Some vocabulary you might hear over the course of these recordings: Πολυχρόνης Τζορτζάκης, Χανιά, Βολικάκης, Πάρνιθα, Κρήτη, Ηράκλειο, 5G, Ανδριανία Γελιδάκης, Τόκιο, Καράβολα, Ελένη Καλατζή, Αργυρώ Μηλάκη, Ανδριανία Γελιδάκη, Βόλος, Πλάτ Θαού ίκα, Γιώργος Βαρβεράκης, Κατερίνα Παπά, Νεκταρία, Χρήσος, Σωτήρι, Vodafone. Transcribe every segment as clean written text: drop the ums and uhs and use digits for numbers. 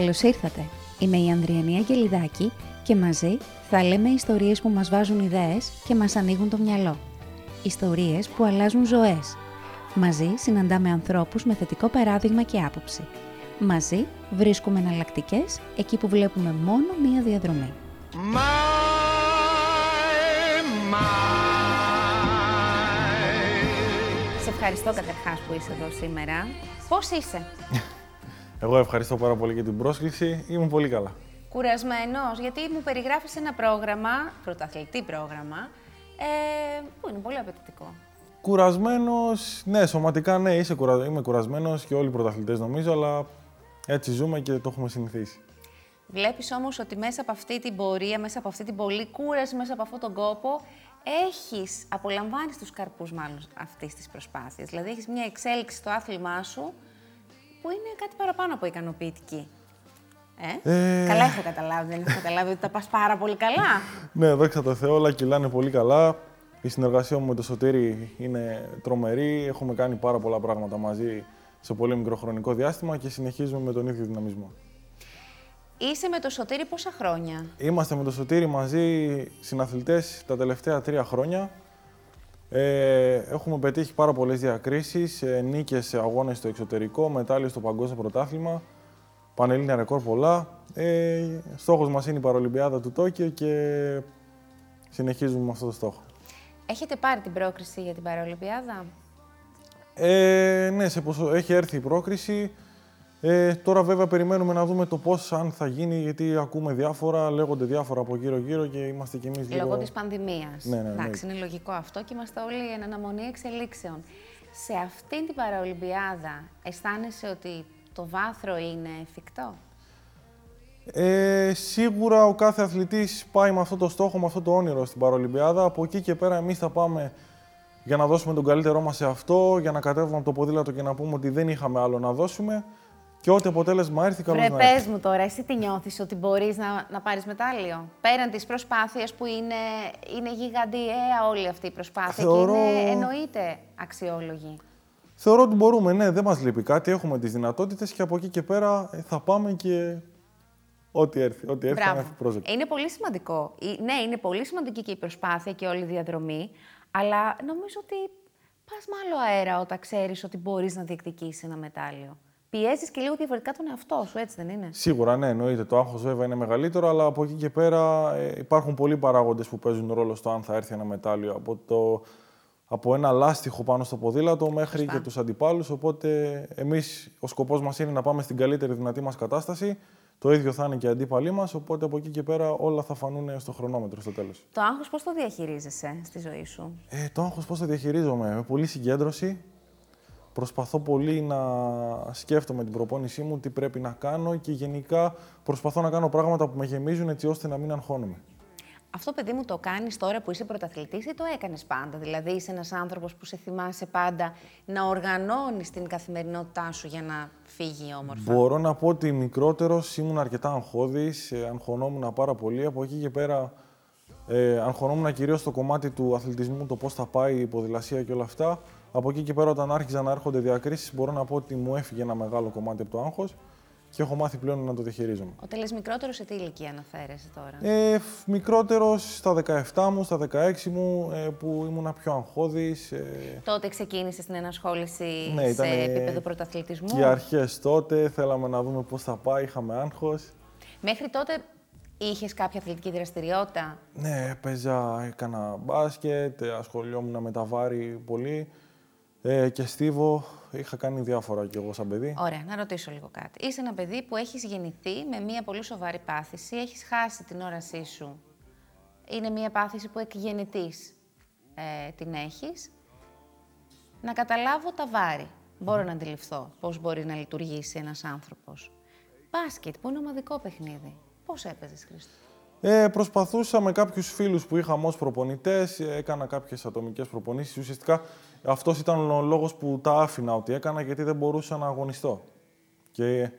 Καλώς ήρθατε! Είμαι η Ανδριανία Γελιδάκη και μαζί θα λέμε ιστορίες που μας βάζουν ιδέες και μας ανοίγουν το μυαλό. Ιστορίες που αλλάζουν ζωές. Μαζί συναντάμε ανθρώπους με θετικό παράδειγμα και άποψη. Μαζί βρίσκουμε εναλλακτικές εκεί που βλέπουμε μόνο μία διαδρομή. Σε ευχαριστώ καταρχάς που είσαι εδώ σήμερα. Πώς είσαι? Εγώ ευχαριστώ πάρα πολύ για την πρόσκληση. Είμαι πολύ καλά. Κουρασμένος, γιατί μου περιγράφεις ένα πρόγραμμα, πρωταθλητή πρόγραμμα, που είναι πολύ απαιτητικό. Κουρασμένος, ναι, σωματικά ναι, είμαι κουρασμένος και όλοι οι πρωταθλητές νομίζω, αλλά έτσι ζούμε και το έχουμε συνηθίσει. Βλέπεις όμως ότι μέσα από αυτή την πορεία, μέσα από αυτή την πολλή κούραση, μέσα από αυτόν τον κόπο, απολαμβάνεις τους καρπούς μάλλον αυτής της προσπάθειας. Δηλαδή έχεις μια εξέλιξη στο άθλημά σου, που είναι κάτι παραπάνω από ικανοποιητική. Καλά έχω καταλάβει, δεν έχω καταλάβει ότι τα πας πάρα πολύ καλά. Ναι, δόξα τω Θεώ, όλα κυλάνε πολύ καλά. Η συνεργασία μου με τον Σωτήρι είναι τρομερή. Έχουμε κάνει πάρα πολλά πράγματα μαζί σε πολύ μικρό χρονικό διάστημα και συνεχίζουμε με τον ίδιο δυναμισμό. Είσαι με τον Σωτήρι πόσα χρόνια? Είμαστε με τον Σωτήρι μαζί συναθλητές τα τελευταία 3 χρόνια. Έχουμε πετύχει πάρα πολλές διακρίσεις, νίκες σε αγώνες στο εξωτερικό, μετάλλιο στο παγκόσμιο πρωτάθλημα, πανελλήνια ρεκόρ πολλά. Στόχος μας είναι η Παρολυμπιάδα του Τόκιο και συνεχίζουμε με αυτό το στόχο. Έχετε πάρει την πρόκριση για την Παρολυμπιάδα? Ναι, έχει έρθει η πρόκριση. Τώρα βέβαια περιμένουμε να δούμε το πώς, αν θα γίνει, γιατί ακούμε διάφορα, λέγονται διάφορα από γύρω-γύρω και είμαστε κι εμείς λίγο... Λόγω της πανδημίας. Ναι. Εντάξει, είναι λογικό αυτό και είμαστε όλοι εν αναμονή εξελίξεων. Σε αυτήν την Παραολυμπιάδα αισθάνεσαι ότι το βάθρο είναι εφικτό? Σίγουρα ο κάθε αθλητής πάει με αυτό το στόχο, με αυτό το όνειρο στην Παραολυμπιάδα. Από εκεί και πέρα εμείς θα πάμε για να δώσουμε τον καλύτερό μας σε αυτό, για να κατέβουμε από το ποδήλατο και να πούμε ότι δεν είχαμε άλλο να δώσουμε. Και ό,τι αποτέλεσμα έρθει, καλώς να έρθει. Πες μου τώρα, εσύ τι νιώθεις ότι μπορείς να πάρεις μετάλλιο? Πέραν της προσπάθειας που είναι γιγαντιαία όλη αυτή η προσπάθεια και είναι εννοείται αξιόλογη. Θεωρώ ότι μπορούμε, ναι, δεν μας λείπει κάτι, έχουμε τις δυνατότητες και από εκεί και πέρα θα πάμε και ό,τι έρθει θα έρθει project. Είναι πολύ σημαντικό. Ναι, είναι πολύ σημαντική και η προσπάθεια και όλη η διαδρομή, αλλά νομίζω ότι πας με άλλο αέρα όταν ξέρεις ότι μπορείς να διεκδικήσεις ένα μετάλλιο. Πιέζεις και λίγο διαφορετικά τον εαυτό σου, έτσι δεν είναι? Σίγουρα, ναι, εννοείται. Το άγχος βέβαια είναι μεγαλύτερο, αλλά από εκεί και πέρα υπάρχουν πολλοί παράγοντες που παίζουν ρόλο στο αν θα έρθει ένα μετάλλιο. Από ένα λάστιχο πάνω στο ποδήλατο μέχρι και τους αντιπάλους. Οπότε εμείς, ο σκοπός μας είναι να πάμε στην καλύτερη δυνατή μας κατάσταση. Το ίδιο θα είναι και οι αντίπαλοι μας. Οπότε από εκεί και πέρα όλα θα φανούν στο χρονόμετρο στο τέλος. Το άγχος πώς το διαχειρίζεσαι στη ζωή σου? Το άγχος πώς το διαχειρίζομαι? Με πολλή συγκέντρωση. Προσπαθώ πολύ να σκέφτομαι την προπόνησή μου, τι πρέπει να κάνω και γενικά προσπαθώ να κάνω πράγματα που με γεμίζουν έτσι ώστε να μην αγχώνομαι. Αυτό, παιδί μου, το κάνεις τώρα που είσαι πρωταθλητής ή το έκανες πάντα? Δηλαδή, είσαι ένας άνθρωπος που σε θυμάσαι πάντα να οργανώνεις την καθημερινότητά σου για να φύγει όμορφα? Μπορώ να πω ότι μικρότερος ήμουν αρκετά αγχώδης, αγχωνόμουν πάρα πολύ. Από εκεί και πέρα αγχωνόμουν κυρίως στο κομμάτι του αθλητισμού, το πώς θα πάει η ποδηλασία και όλα αυτά. Από εκεί και πέρα, όταν άρχιζαν να έρχονται διακρίσεις, μπορώ να πω ότι μου έφυγε ένα μεγάλο κομμάτι από το άγχος και έχω μάθει πλέον να το διαχειρίζομαι. Όταν λες μικρότερος, σε τι ηλικία αναφέρεσαι τώρα? Μικρότερος, στα 17 μου, στα 16 μου, που ήμουν πιο αγχώδης. Τότε ξεκίνησε την ενασχόληση σε επίπεδο πρωταθλητισμού. Οι αρχές τότε, θέλαμε να δούμε πώς θα πάει, είχαμε άγχος. Μέχρι τότε είχες κάποια αθλητική δραστηριότητα? Ναι, έκανα μπάσκετ, ασχολιόμουν με τα βάρη πολύ. Και στίβο, είχα κάνει διάφορα κι εγώ σαν παιδί. Ωραία, να ρωτήσω λίγο κάτι. Είσαι ένα παιδί που έχεις γεννηθεί με μία πολύ σοβαρή πάθηση, έχεις χάσει την όρασή σου. Είναι μία πάθηση που εκ γεννητής την έχεις. Να καταλάβω τα βάρη. Μπορώ να αντιληφθώ πώς μπορεί να λειτουργήσει ένας άνθρωπος. Μπάσκετ, που είναι ομαδικό παιχνίδι. Πώς έπαιζες, Χρήστο? Προσπαθούσα με κάποιους φίλους που είχαμε ως προπονητές, έκανα κάποιες ατομικές προπονήσεις. Ουσιαστικά αυτός ήταν ο λόγος που τα άφηνα ότι έκανα, γιατί δεν μπορούσα να αγωνιστώ. Και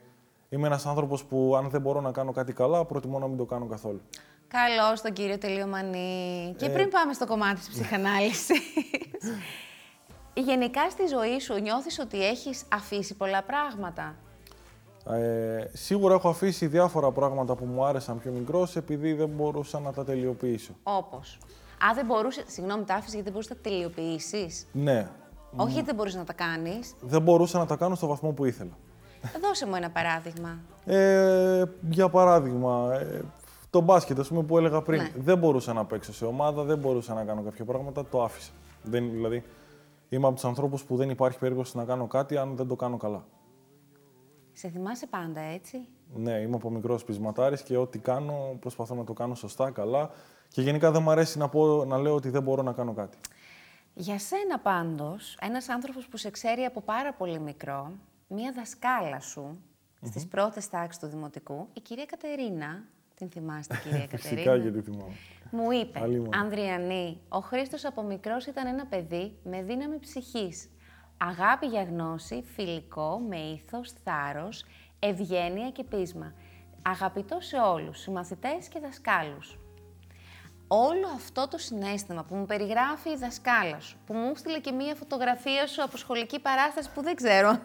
είμαι ένας άνθρωπος που, αν δεν μπορώ να κάνω κάτι καλά, προτιμώ να μην το κάνω καθόλου. Καλώς τον κύριο Τελειομανή. Και πριν πάμε στο κομμάτι της ψυχανάλυσης, γενικά στη ζωή σου νιώθεις ότι έχεις αφήσει πολλά πράγματα? Σίγουρα έχω αφήσει διάφορα πράγματα που μου άρεσαν πιο μικρός, επειδή δεν μπορούσα να τα τελειοποιήσω. Όπως. Α, δεν μπορούσε. Συγγνώμη, τα άφησε γιατί δεν μπορούσε να τα τελειοποιήσει. Ναι. Όχι, γιατί δεν μπορούσε να τα κάνει. Δεν μπορούσα να τα κάνω στο βαθμό που ήθελα. Δώσε μου ένα παράδειγμα. Για παράδειγμα, το μπάσκετ, ας πούμε, που έλεγα πριν. Ναι. Δεν μπορούσα να παίξω σε ομάδα, δεν μπορούσα να κάνω κάποια πράγματα, το άφησα. Δηλαδή, είμαι από τους ανθρώπους που δεν υπάρχει περίπτωση να κάνω κάτι αν δεν το κάνω καλά. Σε θυμάσαι πάντα, έτσι. Ναι, είμαι από μικρός πεισματάρης και ό,τι κάνω προσπαθώ να το κάνω σωστά, καλά. Και γενικά δεν μου αρέσει να λέω ότι δεν μπορώ να κάνω κάτι. Για σένα πάντως, ένας άνθρωπος που σε ξέρει από πάρα πολύ μικρό, μία δασκάλα σου στις πρώτες τάξεις του Δημοτικού, η κυρία Κατερίνα, την θυμάστε, κυρία Κατερίνα. Φυσικά και τη θυμάμαι. Μου είπε, Ανδριανή, ο Χρήστος από μικρός ήταν ένα παιδί με δύναμη ψυχής. Αγάπη για γνώση, φιλικό, με ήθος, θάρρος, ευγένεια και πείσμα. Αγαπητό σε όλους, συμμαθητές και δασκάλους. Όλο αυτό το συναίσθημα που μου περιγράφει η δασκάλα σου, που μου έστειλε και μία φωτογραφία σου από σχολική παράσταση που δεν ξέρω.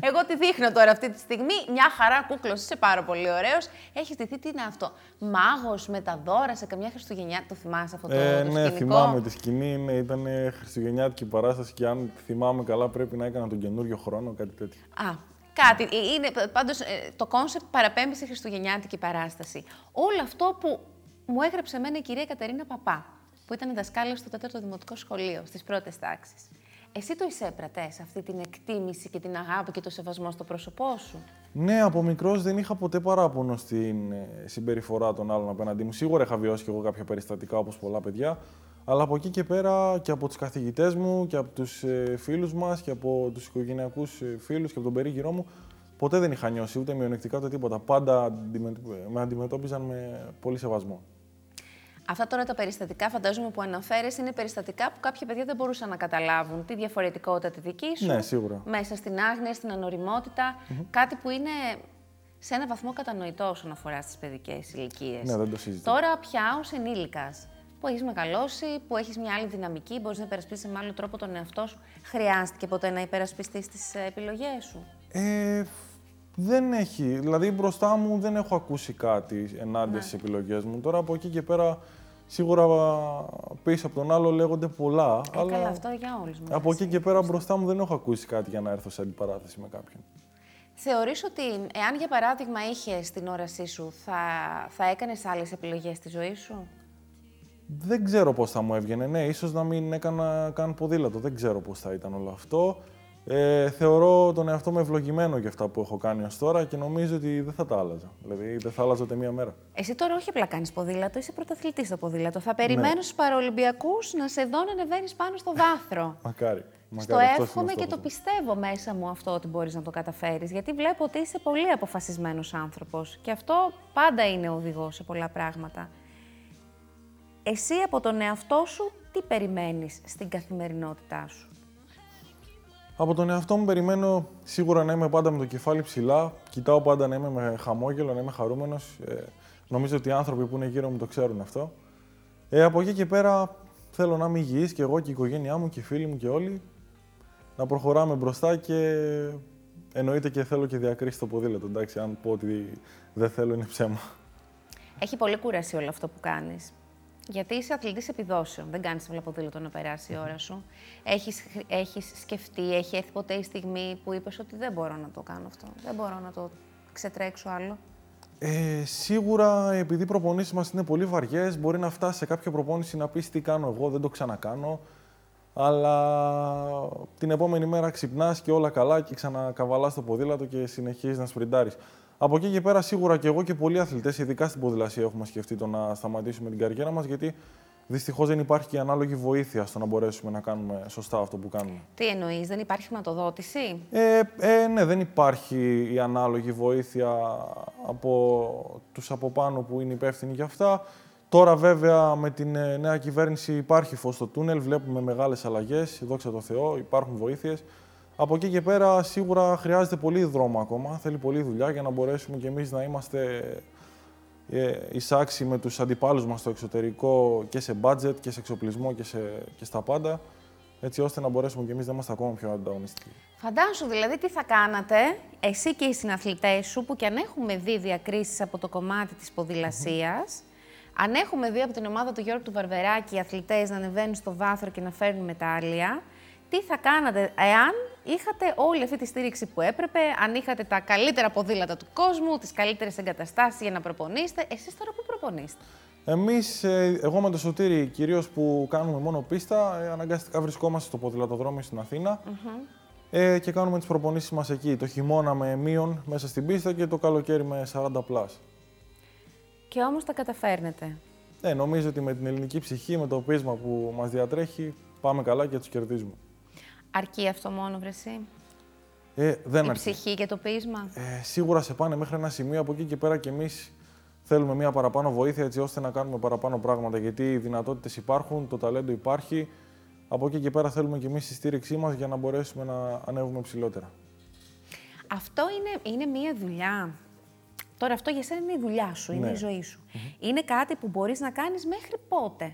Εγώ τη δείχνω τώρα αυτή τη στιγμή. Μια χαρά κούκλος, είσαι πάρα πολύ ωραίος. Έχει στηθεί, τι είναι αυτό. Μάγος με τα δώρα σε καμιά Χριστουγεννιά. Το θυμάσαι αυτό το σκηνικό? Ναι, θυμάμαι τη σκηνή. Ναι, ήταν χριστουγεννιάτικη παράσταση και αν θυμάμαι καλά, πρέπει να έκανα τον καινούριο χρόνο, κάτι τέτοιο. Α. Κάτι. Είναι, πάντως, το κόνσεπτ παραπέμπει στη χριστουγεννιάτικη παράσταση. Όλο αυτό που. Μου έγραψε εμένα η κυρία Κατερίνα Παπά, που ήταν η δασκάλα στο 4ο Δημοτικό Σχολείο, στις πρώτες τάξεις. Εσύ το εισέπρατες αυτή την εκτίμηση και την αγάπη και το σεβασμό στο πρόσωπό σου? Ναι, από μικρός δεν είχα ποτέ παράπονο στην συμπεριφορά των άλλων απέναντί μου. Σίγουρα είχα βιώσει κι εγώ κάποια περιστατικά, όπως πολλά παιδιά, αλλά από εκεί και πέρα και από τους καθηγητές μου και από τους φίλους μας και από τους οικογενειακούς φίλους και από τον περίγυρό μου. Ποτέ δεν είχα νιώσει ούτε μειονεκτικά ούτε τίποτα. Πάντα με αντιμετώπιζαν με πολύ σεβασμό. Αυτά τώρα τα περιστατικά, φαντάζομαι, που αναφέρεσαι, είναι περιστατικά που κάποια παιδιά δεν μπορούσαν να καταλάβουν τη διαφορετικότητα τη δική σου. Ναι, σίγουρα. Μέσα στην άγνοια, στην ανοριμότητα. Κάτι που είναι σε ένα βαθμό κατανοητό όσον αφορά στις παιδικές ηλικίες. Ναι, δεν το συζητώ. Τώρα πια ως ενήλικας, που έχεις μεγαλώσει, που έχεις μια άλλη δυναμική, μπορείς να υπερασπίσεις με άλλο τρόπο τον εαυτό σου. Χρειάστηκε ποτέ να υπερασπιστείς τις επιλογές σου? Δεν έχει. Δηλαδή, μπροστά μου δεν έχω ακούσει κάτι ενάντια στις επιλογές μου. Τώρα από εκεί και πέρα, σίγουρα πίσω από τον άλλο λέγονται πολλά. Αλλά καλά, αυτό για όλους μας. Από εκεί και πέρα, μπροστά μου δεν έχω ακούσει κάτι για να έρθω σε αντιπαράθεση με κάποιον. Θεωρείς ότι, εάν για παράδειγμα είχες την όρασή σου, θα έκανες άλλες επιλογές στη ζωή σου? Δεν ξέρω πώς θα μου έβγαινε. Ναι, ίσως να μην έκανα καν ποδήλατο. Δεν ξέρω πώς θα ήταν όλο αυτό. Θεωρώ τον εαυτό μου ευλογημένο για αυτά που έχω κάνει ως τώρα και νομίζω ότι δεν θα τα άλλαζα. Δηλαδή, δεν θα άλλαζα ούτε μία μέρα. Εσύ τώρα όχι απλά κάνεις ποδήλατο, είσαι πρωταθλητής στο ποδήλατο. Θα περιμένω στους Παραολυμπιακούς να σε δω να ανεβαίνεις πάνω στο βάθρο. Μακάρι. Στο εύχομαι και το πιστεύω μέσα μου αυτό ότι μπορείς να το καταφέρεις. Γιατί βλέπω ότι είσαι πολύ αποφασισμένος άνθρωπος. Και αυτό πάντα είναι οδηγός σε πολλά πράγματα. Εσύ από τον εαυτό σου, τι περιμένεις στην καθημερινότητά σου? Από τον εαυτό μου περιμένω σίγουρα να είμαι πάντα με το κεφάλι ψηλά, κοιτάω πάντα να είμαι με χαμόγελο, να είμαι χαρούμενος. Νομίζω ότι οι άνθρωποι που είναι γύρω μου το ξέρουν αυτό. Από εκεί και πέρα θέλω να είμαι υγιής και εγώ και η οικογένειά μου και οι φίλοι μου και όλοι, να προχωράμε μπροστά και εννοείται και θέλω και διακρίσει το ποδήλατο, εντάξει, αν πω ότι δεν θέλω είναι ψέμα. Έχει πολύ κούραση όλο αυτό που κάνεις. Γιατί είσαι αθλητής επιδόσεων, δεν κάνεις απλά ποδήλατο να περάσει η ώρα σου. Έχεις σκεφτεί, έχει έρθει ποτέ η στιγμή που είπες ότι δεν μπορώ να το κάνω αυτό, δεν μπορώ να το ξετρέξω άλλο? Σίγουρα, επειδή οι προπονήσεις μας είναι πολύ βαριές, μπορεί να φτάσει σε κάποια προπόνηση να πεις τι κάνω εγώ, δεν το ξανακάνω. Αλλά την επόμενη μέρα ξυπνάς και όλα καλά και ξανακαβαλάς το ποδήλατο και συνεχίζεις να σπριντάρεις. Από εκεί και πέρα, σίγουρα και εγώ και πολλοί αθλητές, ειδικά στην ποδηλασία, έχουμε σκεφτεί το να σταματήσουμε την καριέρα μας, γιατί δυστυχώς δεν υπάρχει και ανάλογη βοήθεια στο να μπορέσουμε να κάνουμε σωστά αυτό που κάνουμε. Τι εννοείς, δεν υπάρχει χρηματοδότηση? Ναι, δεν υπάρχει η ανάλογη βοήθεια από τους από πάνω που είναι υπεύθυνοι για αυτά. Τώρα, βέβαια, με την νέα κυβέρνηση υπάρχει φως στο τούνελ, βλέπουμε μεγάλες αλλαγές, δόξα τω Θεώ, υπάρχουν βοήθειες. Από εκεί και πέρα, σίγουρα χρειάζεται πολύ δρόμο ακόμα, θέλει πολλή δουλειά για να μπορέσουμε κι εμείς να είμαστε εισάξιοι με τους αντιπάλους μας στο εξωτερικό και σε μπάτζετ και σε εξοπλισμό και στα πάντα. έτσι ώστε να μπορέσουμε κι εμείς να είμαστε ακόμα πιο ανταγωνιστικοί. Φαντάσου δηλαδή τι θα κάνατε εσύ και οι συναθλητές σου, που κι αν έχουμε δει διακρίσεις από το κομμάτι της ποδηλασίας, αν έχουμε δει από την ομάδα του Γιώργου του Βαρβεράκη οι αθλητές να ανεβαίνουν στο βάθρο και να φέρνουν μετάλλια, τι θα κάνατε εάν είχατε όλη αυτή τη στήριξη που έπρεπε, αν είχατε τα καλύτερα ποδήλατα του κόσμου, τις καλύτερες εγκαταστάσεις για να προπονήσετε. Εσείς τώρα πού προπονείστε? Εμείς, εγώ με τον Σωτήρι, κυρίως που κάνουμε μόνο πίστα, αναγκαστικά βρισκόμαστε στο ποδηλατοδρόμιο στην Αθήνα και κάνουμε τις προπονήσεις μας εκεί. Το χειμώνα με μείον μέσα στην πίστα και το καλοκαίρι με 40+. Και όμως τα καταφέρνετε. Ναι, νομίζω ότι με την ελληνική ψυχή, με το πείσμα που μας διατρέχει, πάμε καλά και τους κερδίζουμε. Αρκεί αυτό μόνο, βρε εσύ? Δεν αρκεί. Η ψυχή και το πείσμα. Σίγουρα σε πάνε μέχρι ένα σημείο, από εκεί και πέρα κι εμείς θέλουμε μία παραπάνω βοήθεια έτσι ώστε να κάνουμε παραπάνω πράγματα. Γιατί οι δυνατότητες υπάρχουν, το ταλέντο υπάρχει. Από εκεί και πέρα θέλουμε κι εμείς τη στήριξή μας για να μπορέσουμε να ανέβουμε ψηλότερα. Αυτό είναι μία δουλειά. Τώρα, αυτό για σένα είναι η δουλειά σου, είναι η ζωή σου. Είναι κάτι που μπορείς να κάνεις μέχρι πότε?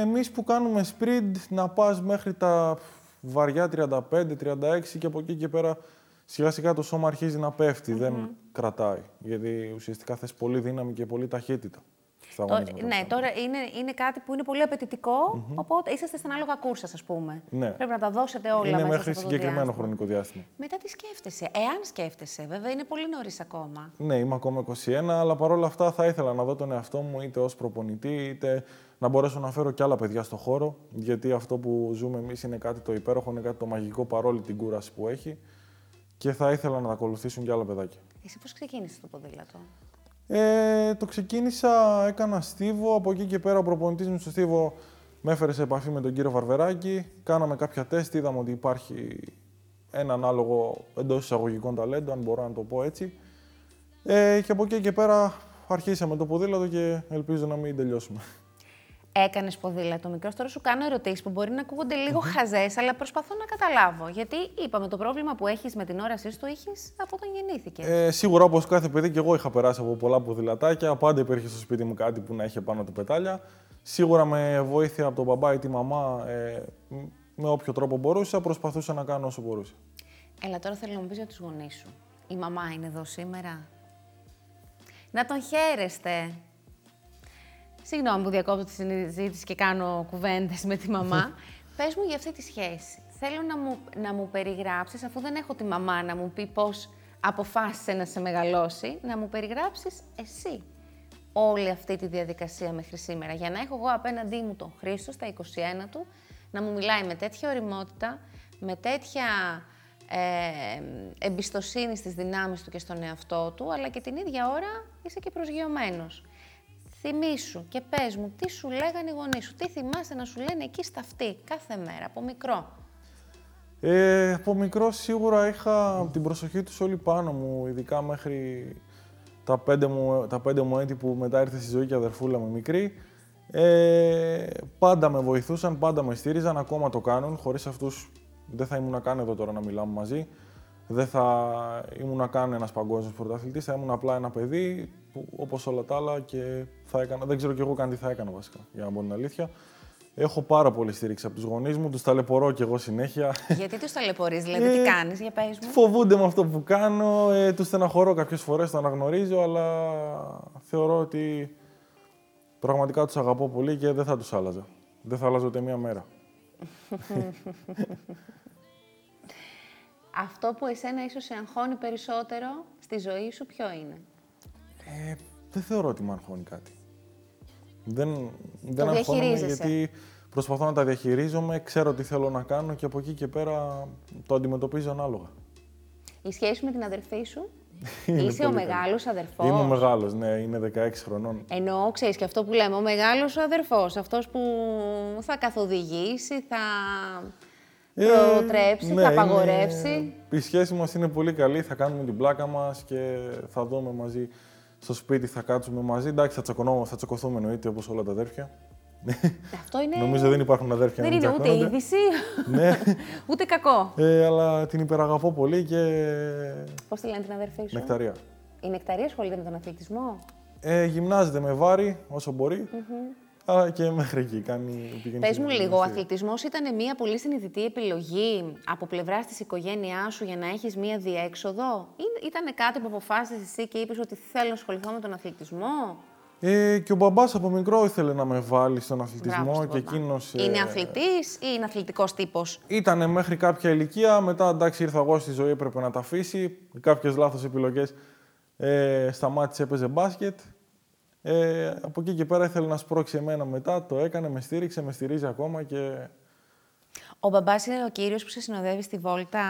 Εμείς που κάνουμε sprint, να πας μέχρι τα βαριά 35, 36 και από εκεί και πέρα σιγά-σιγά το σώμα αρχίζει να πέφτει, δεν κρατάει. Γιατί ουσιαστικά θες πολύ δύναμη και πολύ ταχύτητα. Ναι, τώρα είναι κάτι που είναι πολύ απαιτητικό, οπότε είσαστε στα ανάλογα κούρσα, ας πούμε. Ναι. Πρέπει να τα δώσετε όλα μέσα. Είναι μέχρι συγκεκριμένο χρονικό διάστημα. Μετά τι σκέφτεσαι? Εάν σκέφτεσαι, βέβαια είναι πολύ νωρίς ακόμα. Ναι, είμαι ακόμα 21, αλλά παρόλα αυτά θα ήθελα να δω τον εαυτό μου είτε ως προπονητή, είτε να μπορέσω να φέρω κι άλλα παιδιά στο χώρο. Γιατί αυτό που ζούμε εμείς είναι κάτι το υπέροχο, είναι κάτι το μαγικό παρόλη την κούραση που έχει. Και θα ήθελα να τα ακολουθήσουν κι άλλα παιδάκια. Εσύ πώς ξεκίνησες το ποδήλατο? Το ξεκίνησα, έκανα στίβο. Από εκεί και πέρα ο προπονητής μου στο στίβο με έφερε σε επαφή με τον κύριο Βαρβεράκη. Κάναμε κάποια τεστ, είδαμε ότι υπάρχει ένα ανάλογο εντός εισαγωγικών ταλέντων, αν μπορώ να το πω έτσι. Και από εκεί και πέρα αρχίσαμε το ποδήλατο και ελπίζω να μην τελειώσουμε. Έκανες ποδήλατο μικρός. Τώρα σου κάνω ερωτήσεις που μπορεί να ακούγονται λίγο χαζές, αλλά προσπαθώ να καταλάβω. Γιατί είπαμε, το πρόβλημα που έχεις με την όρασή σου το είχες από όταν γεννήθηκες. Σίγουρα, όπως κάθε παιδί, και εγώ είχα περάσει από πολλά ποδηλατάκια. Πάντα υπήρχε στο σπίτι μου κάτι που να είχε πάνω του πετάλια. Σίγουρα, με βοήθεια από τον μπαμπά ή τη μαμά, με όποιο τρόπο μπορούσα, προσπαθούσα να κάνω όσο μπορούσα. Έλα, τώρα θέλω να μου πεις για τους γονείς σου. Η μαμά είναι εδώ σήμερα? Να τον χαίρεστε. Συγγνώμη που διακόπτω τη συζήτηση και κάνω κουβέντες με τη μαμά. Πες μου για αυτή τη σχέση. Θέλω να μου περιγράψεις, αφού δεν έχω τη μαμά να μου πει πώς αποφάσισε να σε μεγαλώσει, να μου περιγράψεις εσύ όλη αυτή τη διαδικασία μέχρι σήμερα. Για να έχω εγώ απέναντί μου τον Χρήσο στα 21 του, να μου μιλάει με τέτοια ωριμότητα, με τέτοια εμπιστοσύνη στις δυνάμεις του και στον εαυτό του, αλλά και την ίδια ώρα είσαι και προσγειωμένος. Θυμήσου και πες μου, τι σου λέγανε οι γονείς σου, τι θυμάσαι να σου λένε εκεί στα αυτή, κάθε μέρα, από μικρό? Από μικρό σίγουρα είχα την προσοχή τους όλοι πάνω μου, ειδικά μέχρι τα πέντε μου έτη που μετά ήρθε στη ζωή και η αδερφούλα μου μικρή. Πάντα με βοηθούσαν, πάντα με στήριζαν, ακόμα το κάνουν. Χωρίς αυτούς δεν θα ήμουν καν εδώ τώρα να μιλάμε μαζί. Δεν θα ήμουν καν ένας παγκόσμιος πρωταθλητής, θα ήμουν απλά ένα παιδί που, όπως όλα τα άλλα, και θα έκανα. Δεν ξέρω κι εγώ καν τι θα έκανα βασικά, για να πω την αλήθεια. Έχω πάρα πολύ στήριξη από τους γονείς μου, τους ταλαιπωρώ κι εγώ συνέχεια. Γιατί τους ταλαιπωρείς, δηλαδή, τι κάνεις, για πες μου? Φοβούνται με αυτό που κάνω, τους στεναχωρώ κάποιες φορές, το αναγνωρίζω, αλλά θεωρώ ότι πραγματικά τους αγαπώ πολύ και δεν θα τους άλλαζα. Δεν θα άλλαζα ούτε μία μέρα. Αυτό που εσένα ίσως σε αγχώνει περισσότερο στη ζωή σου, ποιο είναι? Δεν θεωρώ ότι με αγχώνει κάτι. Δεν αγχώνομαι, γιατί προσπαθώ να τα διαχειρίζομαι, ξέρω τι θέλω να κάνω και από εκεί και πέρα το αντιμετωπίζω ανάλογα. Η σχέση με την αδερφή σου? Είσαι ο μεγάλος αδερφός? Είμαι ο μεγάλος, ναι, είναι 16 χρονών. Εννοώ, ξέρεις, και αυτό που λέμε, ο μεγάλος αδερφός, αυτός που θα καθοδηγήσει, θα... προτρέψει, ναι, θα απαγορεύσει. Η σχέση μας είναι πολύ καλή, θα κάνουμε την πλάκα μας και θα δούμε μαζί στο σπίτι, θα κάτσουμε μαζί. Εντάξει, θα τσακωθούμε εννοείται, όπως όλα τα αδέρφια. Αυτό είναι... Νομίζω δεν υπάρχουν αδέρφια να μην τσακώνονται. Δεν είναι ούτε είδηση, ούτε κακό. Αλλά την υπεραγαπώ πολύ και... Πώς τη λένε την αδερφή σου? Νεκταρία. Η Νεκταρία ασχολείται με τον αθλητισμό? Γυμνάζεται με βάρη όσο μπορεί. αλλά και μέχρι εκεί κάνει... Πες μου λίγο, ο αθλητισμός ήταν μια πολύ συνειδητή επιλογή από πλευράς της οικογένειάς σου για να έχεις μια διέξοδο ή ήταν κάτι που αποφάσισες εσύ και είπες ότι θέλω να ασχοληθώ με τον αθλητισμό? Και ο μπαμπάς από μικρό ήθελε να με βάλει στον αθλητισμό και εκείνος... Είναι αθλητής ή είναι αθλητικός τύπος? Ήτανε μέχρι κάποια ηλικία, μετά εντάξει ήρθα εγώ στη ζωή, έπρεπε να τα αφήσει. Κάποιες λάθος επιλογές, σταμάτησε, έπαιζε μπάσκετ. Από εκεί και πέρα ήθελε να σπρώξει εμένα μετά, το έκανε, με στήριξε, με στηρίζει ακόμα και... Ο μπαμπάς είναι ο κύριος που σε συνοδεύει στη βόλτα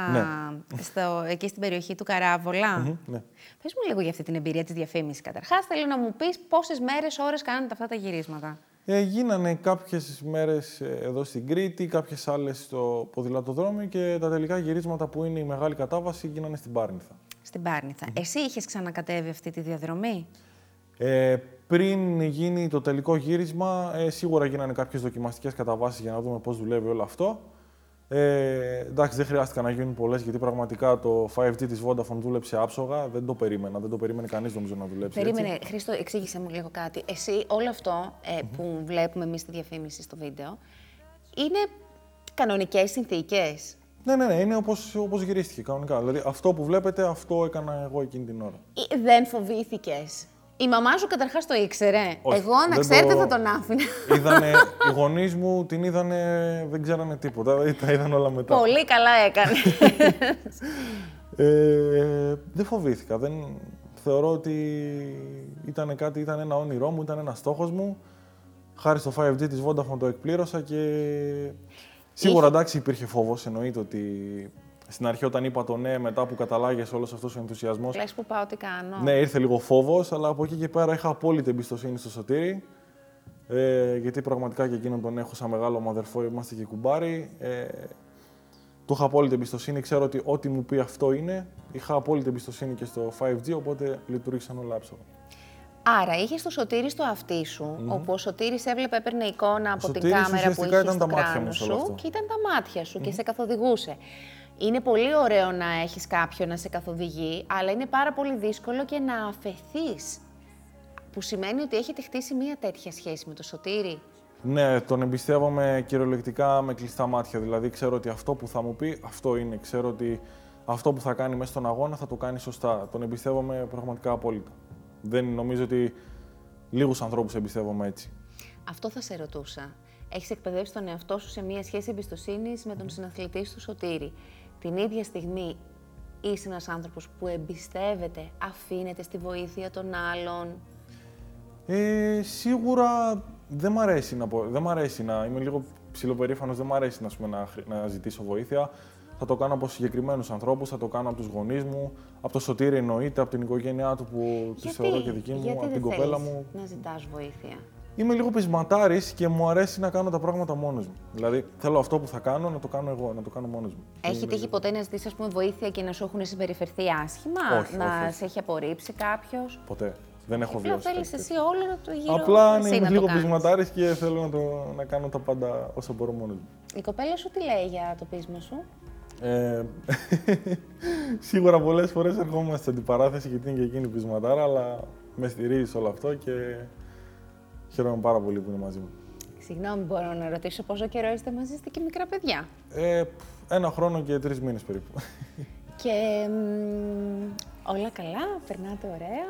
εκεί στην περιοχή του Καράβολα. Ναι. Πες μου λίγο για αυτή την εμπειρία της διαφήμισης. Καταρχάς, θέλω να μου πεις πόσες μέρες, ώρες κάνετε αυτά τα γυρίσματα. Γίνανε κάποιες μέρες εδώ στην Κρήτη, κάποιες άλλες στο ποδηλατοδρόμιο και τα τελικά γυρίσματα που είναι η μεγάλη κατάβαση γίνανε στην Πάρνιθα. Στην Πάρνιθα. Εσύ είχες ξανακατέβει αυτή τη διαδρομή? Πριν γίνει το τελικό γύρισμα, σίγουρα γίνανε κάποιες δοκιμαστικές καταβάσεις για να δούμε πώς δουλεύει όλο αυτό. Εντάξει, δεν χρειάστηκαν να γίνουν πολλές, γιατί πραγματικά το 5G της Vodafone δούλεψε άψογα. Δεν το περίμενα, δεν το περίμενε κανείς νομίζω να δουλέψει. Περίμενε. Έτσι. Χρήστο, εξήγησε μου λίγο κάτι. Εσύ, όλο αυτό που βλέπουμε εμείς στη διαφήμιση στο βίντεο, είναι κανονικές συνθήκες? Ναι, είναι όπως γυρίστηκε κανονικά. Δηλαδή, αυτό που βλέπετε, αυτό έκανα εγώ εκείνη την ώρα. Δεν φοβήθηκες? Η μαμά σου καταρχάς το ήξερε. Όχι, εγώ, να ξέρετε, θα τον άφηνα. Οι γονείς μου την είδανε, δεν ξέρανε τίποτα. Τα είδαν όλα μετά. Πολύ καλά έκανε. Δεν φοβήθηκα. Θεωρώ ότι ήταν ένα όνειρό μου, ήταν ένας στόχος μου. Χάρη στο 5G της Vodafone το εκπλήρωσα και... Σίγουρα εντάξει υπήρχε φόβος, εννοείται ότι... Στην αρχή, όταν είπα το ναι, μετά που καταλάγες όλος αυτός ο ενθουσιασμός. Λες που πάω, τι κάνω. Ναι, ήρθε λίγο φόβος, αλλά από εκεί και πέρα είχα απόλυτη εμπιστοσύνη στο Σωτήρι. Γιατί πραγματικά και εκείνον τον έχω σαν μεγάλο μου αδερφό, είμαστε και κουμπάρι. Του είχα απόλυτη εμπιστοσύνη, ξέρω ότι ό,τι μου πει αυτό είναι. Είχα απόλυτη εμπιστοσύνη και στο 5G, οπότε λειτουργήσαν όλα άψογα. Άρα, είχες το Σωτήρι στο αυτί σου, όπου ο Σωτήρις έβλεπε, έπαιρνε εικόνα από την κάμερα που είχες στο κράνος σου και ήταν τα μάτια σου και σε καθοδηγούσε. Είναι πολύ ωραίο να έχεις κάποιον να σε καθοδηγεί, αλλά είναι πάρα πολύ δύσκολο και να αφεθείς. Που σημαίνει ότι έχετε χτίσει μία τέτοια σχέση με το Σωτήρι. Ναι, τον εμπιστεύομαι κυριολεκτικά με κλειστά μάτια. Δηλαδή, ξέρω ότι αυτό που θα μου πει, αυτό είναι. Ξέρω ότι αυτό που θα κάνει μέσα στον αγώνα θα το κάνει σωστά. Τον εμπιστεύομαι πραγματικά απόλυτα. Δεν νομίζω ότι λίγους ανθρώπους εμπιστεύομαι έτσι. Αυτό θα σε ρωτούσα. Έχεις εκπαιδεύσει τον εαυτό σου σε μία σχέση εμπιστοσύνης με τον συναθλητή σου Σωτήρι. Την ίδια στιγμή είσαι ένας άνθρωπος που εμπιστεύεται, αφήνεται στη βοήθεια των άλλων. Σίγουρα δεν μ' αρέσει να πω. Δεν μ' αρέσει να είμαι λίγο ψιλοπερήφανος, δεν μ' αρέσει να ζητήσω βοήθεια. Θα το κάνω από συγκεκριμένους ανθρώπους, θα το κάνω από τους γονείς μου, από το Σωτήρι εννοείται, από την οικογένειά του που τη θεωρώ και δική μου, από την κοπέλα μου. Να ζητάς βοήθεια. Είμαι λίγο πεισματάρης και μου αρέσει να κάνω τα πράγματα μόνος μου. Δηλαδή, θέλω αυτό που θα κάνω να το κάνω εγώ, να το κάνω μόνος μου. Έχει τύχει ποτέ να ζητήσεις, ας πούμε, βοήθεια και να σου έχουν συμπεριφερθεί άσχημα, όχι. Σε έχει απορρίψει κάποιος? Ποτέ. Δεν έχω βιώσει. Απλά θέλεις εσύ όλο να το γύρω. Απλά ναι, είμαι λίγο πεισματάρης και θέλω να κάνω τα πάντα όσο μπορώ μόνος μου. Η κοπέλα σου τι λέει για το πείσμα σου? Σίγουρα πολλές φορές ερχόμαστε σε αντιπαράθεση γιατί είναι και εκείνη πεισματάρα, αλλά με στηρίζει όλο αυτό και. Χαίρομαι πάρα πολύ που είναι μαζί μου. Συγγνώμη, μπορώ να ρωτήσω πόσο καιρό είστε μαζί, είστε και μικρά παιδιά? 1 χρόνο και 3 μήνες περίπου. Και όλα καλά, περνάτε ωραία?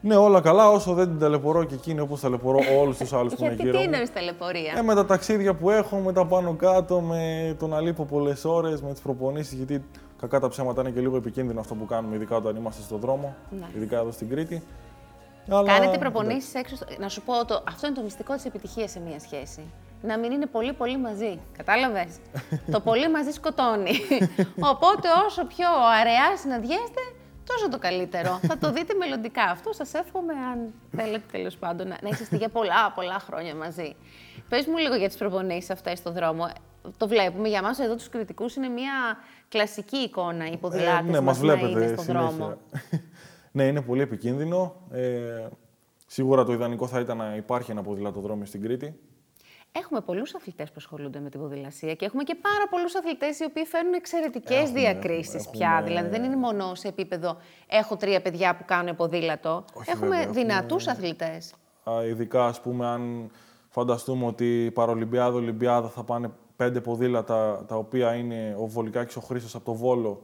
Ναι, όλα καλά, όσο δεν την ταλαιπωρώ και εκείνη όπως ταλαιπωρώ όλους τους άλλους που είναι γύρω μου. Γιατί τι είναι ταλαιπωρία? Με τα ταξίδια που έχω, με τα πάνω κάτω, με το να λείπω πολλές ώρες, με τις προπονήσεις, γιατί κακά τα ψέματα είναι και λίγο επικίνδυνο αυτό που κάνουμε, ειδικά όταν είμαστε στον δρόμο, ειδικά εδώ στην Κρήτη. Αλλά... Κάνετε προπονήσεις έξω. Να σου πω, αυτό είναι το μυστικό της επιτυχίας σε μία σχέση. Να μην είναι πολύ πολύ μαζί. Κατάλαβες? Το πολύ μαζί σκοτώνει. Οπότε όσο πιο αραιά συναντιέστε, τόσο το καλύτερο. Θα το δείτε μελλοντικά. Αυτό σας εύχομαι, αν θέλετε τέλος πάντων, να είστε για πολλά πολλά χρόνια μαζί. Πες μου λίγο για τις προπονήσεις αυτές στον δρόμο. Το βλέπουμε, για μας εδώ τους κριτικούς είναι μία κλασική εικόνα οι ποδηλάτες μας βλέπετε στον δρόμο. Ναι, είναι πολύ επικίνδυνο. Σίγουρα το ιδανικό θα ήταν να υπάρχει ένα ποδηλατοδρόμιο στην Κρήτη. Έχουμε πολλούς αθλητές που ασχολούνται με την ποδηλασία και έχουμε και πάρα πολλούς αθλητές οι οποίοι φέρνουν εξαιρετικές διακρίσεις πια. Δηλαδή, δεν είναι μόνο σε επίπεδο έχω 3 παιδιά που κάνουν ποδήλατο. Όχι, έχουμε δυνατούς αθλητές. Ειδικά, ας πούμε, αν Φανταστούμε ότι παρολυμπιάδα θα πάνε 5 ποδήλατα, τα οποία είναι ο Βολικάκης, ο Χρήσος από το Βόλο,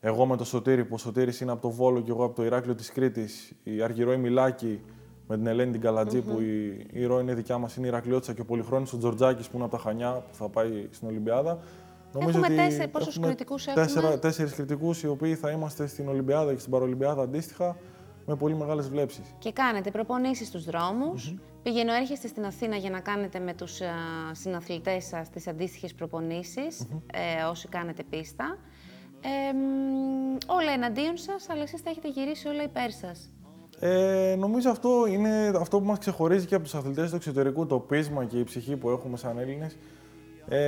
εγώ με το Σωτήρι, που ο Σωτήρις είναι από το Βόλο και εγώ από το Ηράκλειο της Κρήτης, η Αργυρώ Μηλάκη με την Ελένη την Καλατζή, που η ηρώα είναι δικιά μας, είναι η Ηρακλειώτησα, και ο Πολυχρόνης ο Τζορτζάκης που είναι από τα Χανιά, που θα πάει στην Ολυμπιάδα. Έχουμε πόσους κριτικούς έχουμε? 4 κριτικούς, οι οποίοι θα είμαστε στην Ολυμπιάδα και στην Παρολυμπιάδα αντίστοιχα, με πολύ μεγάλες βλέψεις. Και κάνετε προπονήσεις στους δρόμους. Πηγαίνετε στην Αθήνα για να κάνετε με τους συναθλητές σας τις αντίστοιχες προπονήσεις, όσοι κάνετε πίστα. Όλα εναντίον σας, αλλά εσείς τα έχετε γυρίσει όλα υπέρ σας. Νομίζω αυτό είναι αυτό που μας ξεχωρίζει και από τους αθλητές του εξωτερικού, το πείσμα και η ψυχή που έχουμε σαν Έλληνες.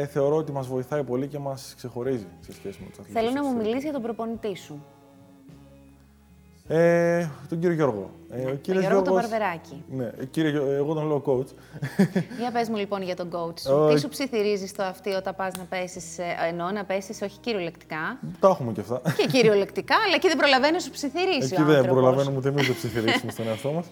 Θεωρώ ότι μας βοηθάει πολύ και μας ξεχωρίζει σε σχέση με τους αθλητές. Θέλω να μου μιλήσεις για τον προπονητή σου. Τον κύριο Γιώργο. Τον Γιώργο τον Βαρβεράκη. Ναι, εγώ τον λέω coach. Για πες μου λοιπόν για τον coach σου. Τι σου ψιθυρίζει στο αυτί όταν πας να πέσεις, εννοώ να πέσεις, όχι κυριολεκτικά. Τα έχουμε και αυτά. Και κυριολεκτικά, αλλά εκεί δεν προλαβαίνω να σου ψιθυρίσει ο άνθρωπος. Εκεί δεν προλαβαίνουμε ούτε εμείς να ψιθυρίσουμε στον εαυτό μας.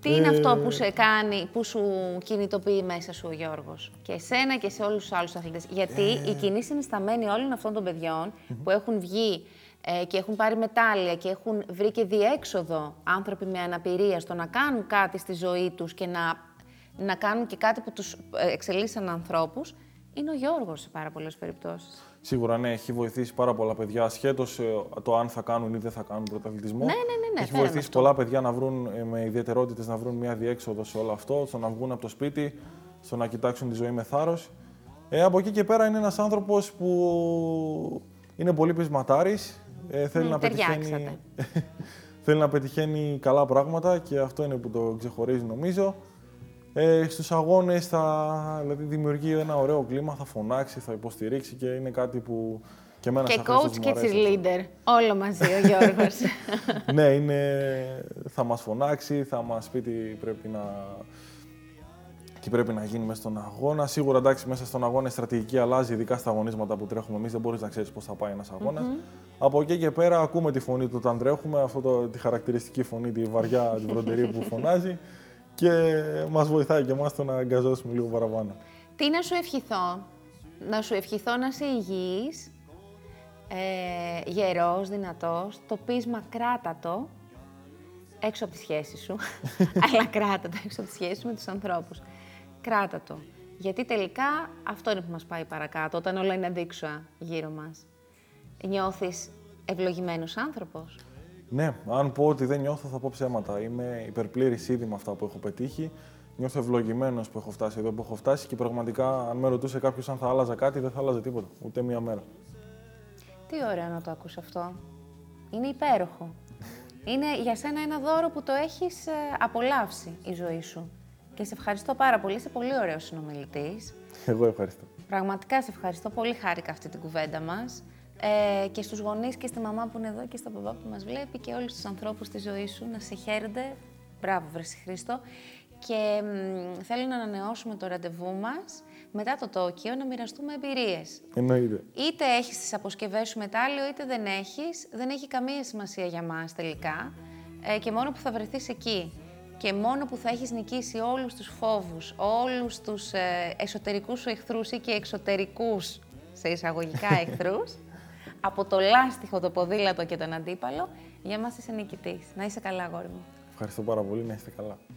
Τι είναι αυτό που σε κάνει, που σου κινητοποιεί μέσα σου ο Γιώργος, και εσένα και σε όλους τους άλλους αθλητές? Γιατί η κοινή συνισταμένη όλων αυτών των παιδιών που έχουν βγει και έχουν πάρει μετάλλια και έχουν βρει και διέξοδο, άνθρωποι με αναπηρία, στο να κάνουν κάτι στη ζωή τους και να κάνουν και κάτι που τους εξελίσσει σαν ανθρώπους, είναι ο Γιώργος σε πάρα πολλές περιπτώσεις. Σίγουρα, ναι, έχει βοηθήσει πάρα πολλά παιδιά, ασχέτως το αν θα κάνουν ή δεν θα κάνουν πρωταθλητισμό. Ναι, έχει βοηθήσει πολλά παιδιά να βρουν, με ιδιαιτερότητες, να βρουν μια διέξοδο σε όλο αυτό, στο να βγουν από το σπίτι, στο να κοιτάξουν τη ζωή με θάρρος. Από εκεί και πέρα είναι ένας άνθρωπος που είναι πολύ πεισματάρης. Θέλει να πετυχαίνει καλά πράγματα και αυτό είναι που το ξεχωρίζει, νομίζω. Στους αγώνες δηλαδή, δημιουργεί ένα ωραίο κλίμα, θα φωνάξει, θα υποστηρίξει και είναι κάτι που και εμένα σαν Χρήστος μου αρέσει. Και coach και cheerleader, όλο μαζί ο Γιώργος. Ναι, θα μας φωνάξει, θα μας πει τι πρέπει να γίνει μέσα στον αγώνα. Σίγουρα, εντάξει, μέσα στον αγώνα η στρατηγική αλλάζει, ειδικά στα αγωνίσματα που τρέχουμε εμείς. Δεν μπορείς να ξέρεις πώς θα πάει ένας αγώνας. Από εκεί και πέρα, ακούμε τη φωνή του όταν τρέχουμε, τη χαρακτηριστική φωνή, τη βαριά, τη βροντερή που φωνάζει. Και μας βοηθάει και εμάς το να αγκαζώσουμε λίγο παραπάνω. Τι να σου ευχηθώ? Να σου ευχηθώ να είσαι υγιής, γερός, δυνατός, το πείσμα κράτατο έξω από τη σχέση σου, αλλά κράτατο έξω από τη σχέση σου με τους ανθρώπους. Κράτατο. Γιατί τελικά αυτό είναι που μας πάει παρακάτω, όταν όλα είναι αντίξωα γύρω μας. Νιώθεις ευλογημένος άνθρωπος? Ναι, αν πω ότι δεν νιώθω, θα πω ψέματα. Είμαι υπερπλήρης ήδη με αυτά που έχω πετύχει. Νιώθω ευλογημένος που έχω φτάσει εδώ που έχω φτάσει και πραγματικά, αν με ρωτούσε κάποιος αν θα άλλαζα κάτι, δεν θα άλλαζε τίποτα, ούτε μία μέρα. Τι ωραίο να το ακούς αυτό. Είναι υπέροχο. Είναι για σένα ένα δώρο που το έχεις απολαύσει η ζωή σου. Και σε ευχαριστώ πάρα πολύ. Είσαι πολύ ωραίος συνομιλητής. Εγώ ευχαριστώ. Πραγματικά σε ευχαριστώ. Πολύ χάρηκα αυτή την κουβέντα μας. Και στους γονείς και στη μαμά που είναι εδώ και στον παπά που μας βλέπει και όλους τους ανθρώπους της ζωής σου να σε χαίρονται. Μπράβο, βρε Χρήστο. Και θέλω να ανανεώσουμε το ραντεβού μας μετά το Τόκιο να μοιραστούμε εμπειρίες. Εννοείται. Είτε έχεις τις αποσκευές σου μετάλλιο, είτε δεν έχεις. Δεν έχει καμία σημασία για μας τελικά. Και μόνο που θα βρεθείς εκεί και μόνο που θα έχεις νικήσει όλους τους φόβους, όλους τους εσωτερικούς σου εχθρούς ή και εξωτερικούς σε εισαγωγικά εχθρούς, από το λάστιχο, το ποδήλατο και τον αντίπαλο, για μας είσαι νικητής. Να είσαι καλά, αγόρι μου. Ευχαριστώ πάρα πολύ, να είστε καλά.